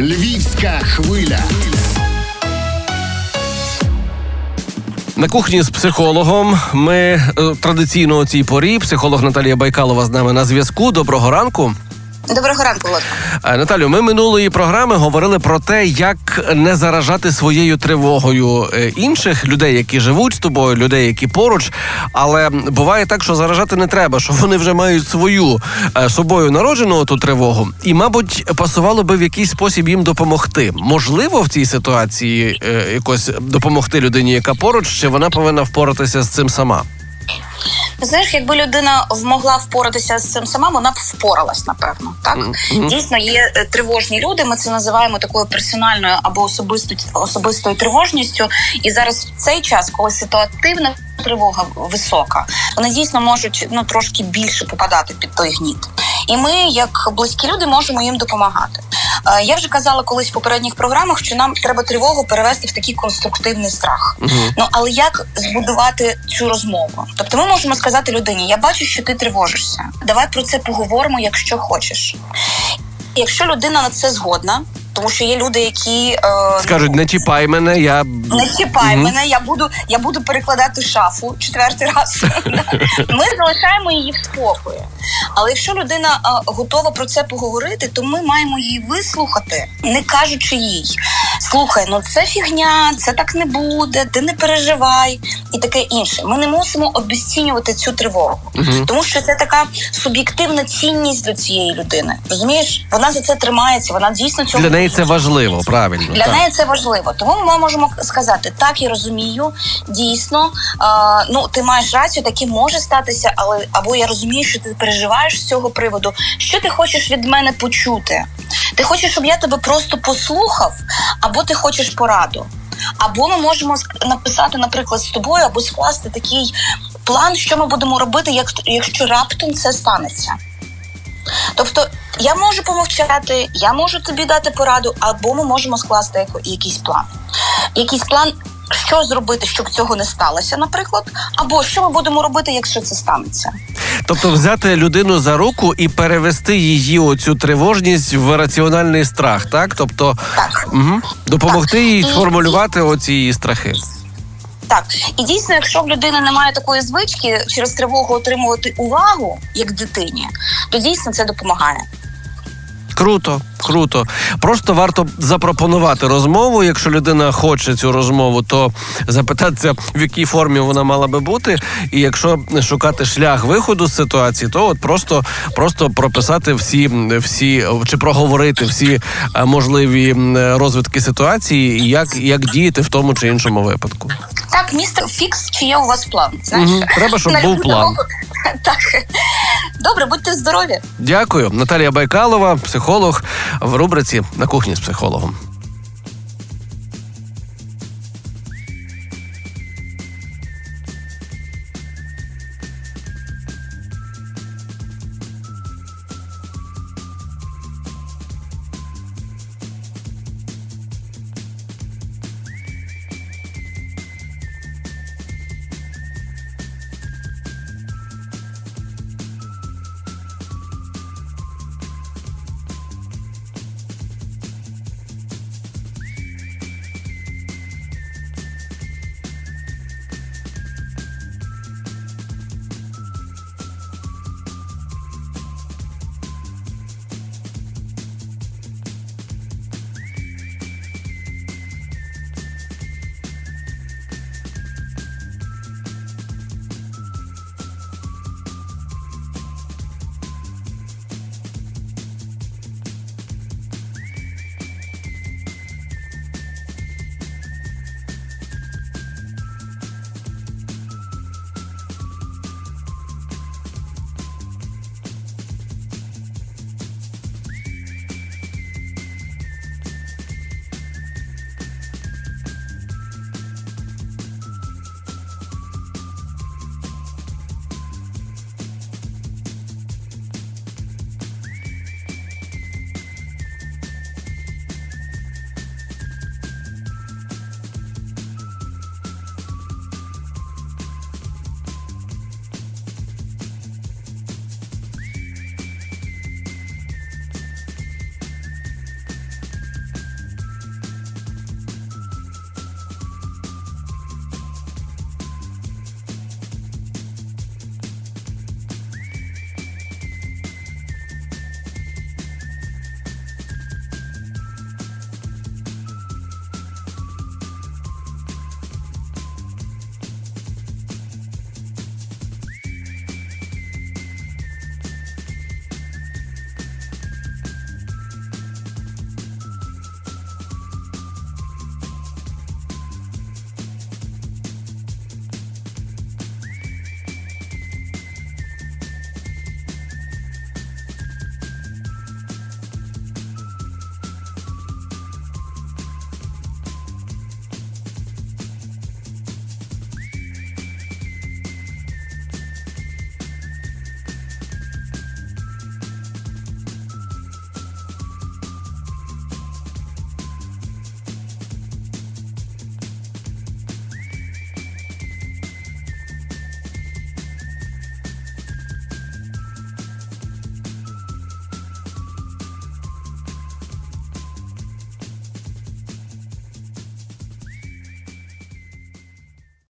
Львівська хвиля. На кухні з психологом. Ми традиційно у цій порі. Психолог Наталія Байкалова з нами на зв'язку. Доброго ранку. Доброго ранку, Володь. Наталю, ми минулої програми говорили про те, як не заражати своєю тривогою інших людей, які живуть з тобою, людей, які поруч. Але буває так, що заражати не треба, що вони вже мають свою, собою народжену ту тривогу. І, мабуть, пасувало би в якийсь спосіб їм допомогти. Можливо, в цій ситуації якось допомогти людині, яка поруч, чи вона повинна впоратися з цим сама? Знаєш, якби людина могла впоратися з цим сама, вона б впоралась, напевно. Так? Mm-hmm. Дійсно, є тривожні люди, ми це називаємо такою персональною або особистою тривожністю. І зараз в цей час, коли ситуативна тривога висока, вони дійсно можуть трошки більше попадати під той гніт. І ми, як близькі люди, можемо їм допомагати. Я вже казала колись в попередніх програмах, що нам треба тривогу перевести в такий конструктивний страх. Uh-huh. Але як збудувати цю розмову? Тобто ми можемо сказати людині: я бачу, що ти тривожишся, давай про це поговоримо, якщо хочеш. І якщо людина на це згодна, тому що є люди, які скажуть: не чіпай мене, я буду перекладати шафу четвертий раз. Ми залишаємо її в спокої. Але якщо людина готова про це поговорити, то ми маємо її вислухати, не кажучи їй: слухай, це фігня, це так не буде, ти не переживай і таке інше. Ми не мусимо обесцінювати цю тривогу, тому що це така суб'єктивна цінність для цієї людини. Розумієш? Вона за це тримається, вона дійсно цього... Для неї це важливо, правильно? Для неї це важливо. Тому ми можемо сказати: так, я розумію, дійсно, ти маєш рацію, таке може статися, але або я розумію, що ти переживаєш з цього приводу. Що ти хочеш від мене почути? Ти хочеш, щоб я тебе просто послухав, або ти хочеш пораду? Або ми можемо написати, наприклад, з тобою, або скласти такий план, що ми будемо робити, якщо раптом це станеться. Тобто я можу помовчати, я можу тобі дати пораду, або ми можемо скласти якийсь план, що зробити, щоб цього не сталося, наприклад, або що ми будемо робити, якщо це станеться. Тобто взяти людину за руку і перевести її оцю тривожність в раціональний страх, так? Тобто так. Угу. Допомогти так. їй сформулювати оці її страхи. Так. І дійсно, якщо в людини немає такої звички через тривогу отримувати увагу, як дитині, то дійсно це допомагає. Круто. Просто варто запропонувати розмову. Якщо людина хоче цю розмову, то запитатися, в якій формі вона мала би бути. І якщо шукати шлях виходу з ситуації, то от просто прописати всі чи проговорити всі можливі розвитки ситуації, як діяти в тому чи іншому випадку. Так, містер Фікс, чи є у вас план? Знаєш? Треба, щоб був план. Так. Добре, будьте здорові. Дякую. Наталія Байкалова, психолог, в рубриці «На кухні з психологом».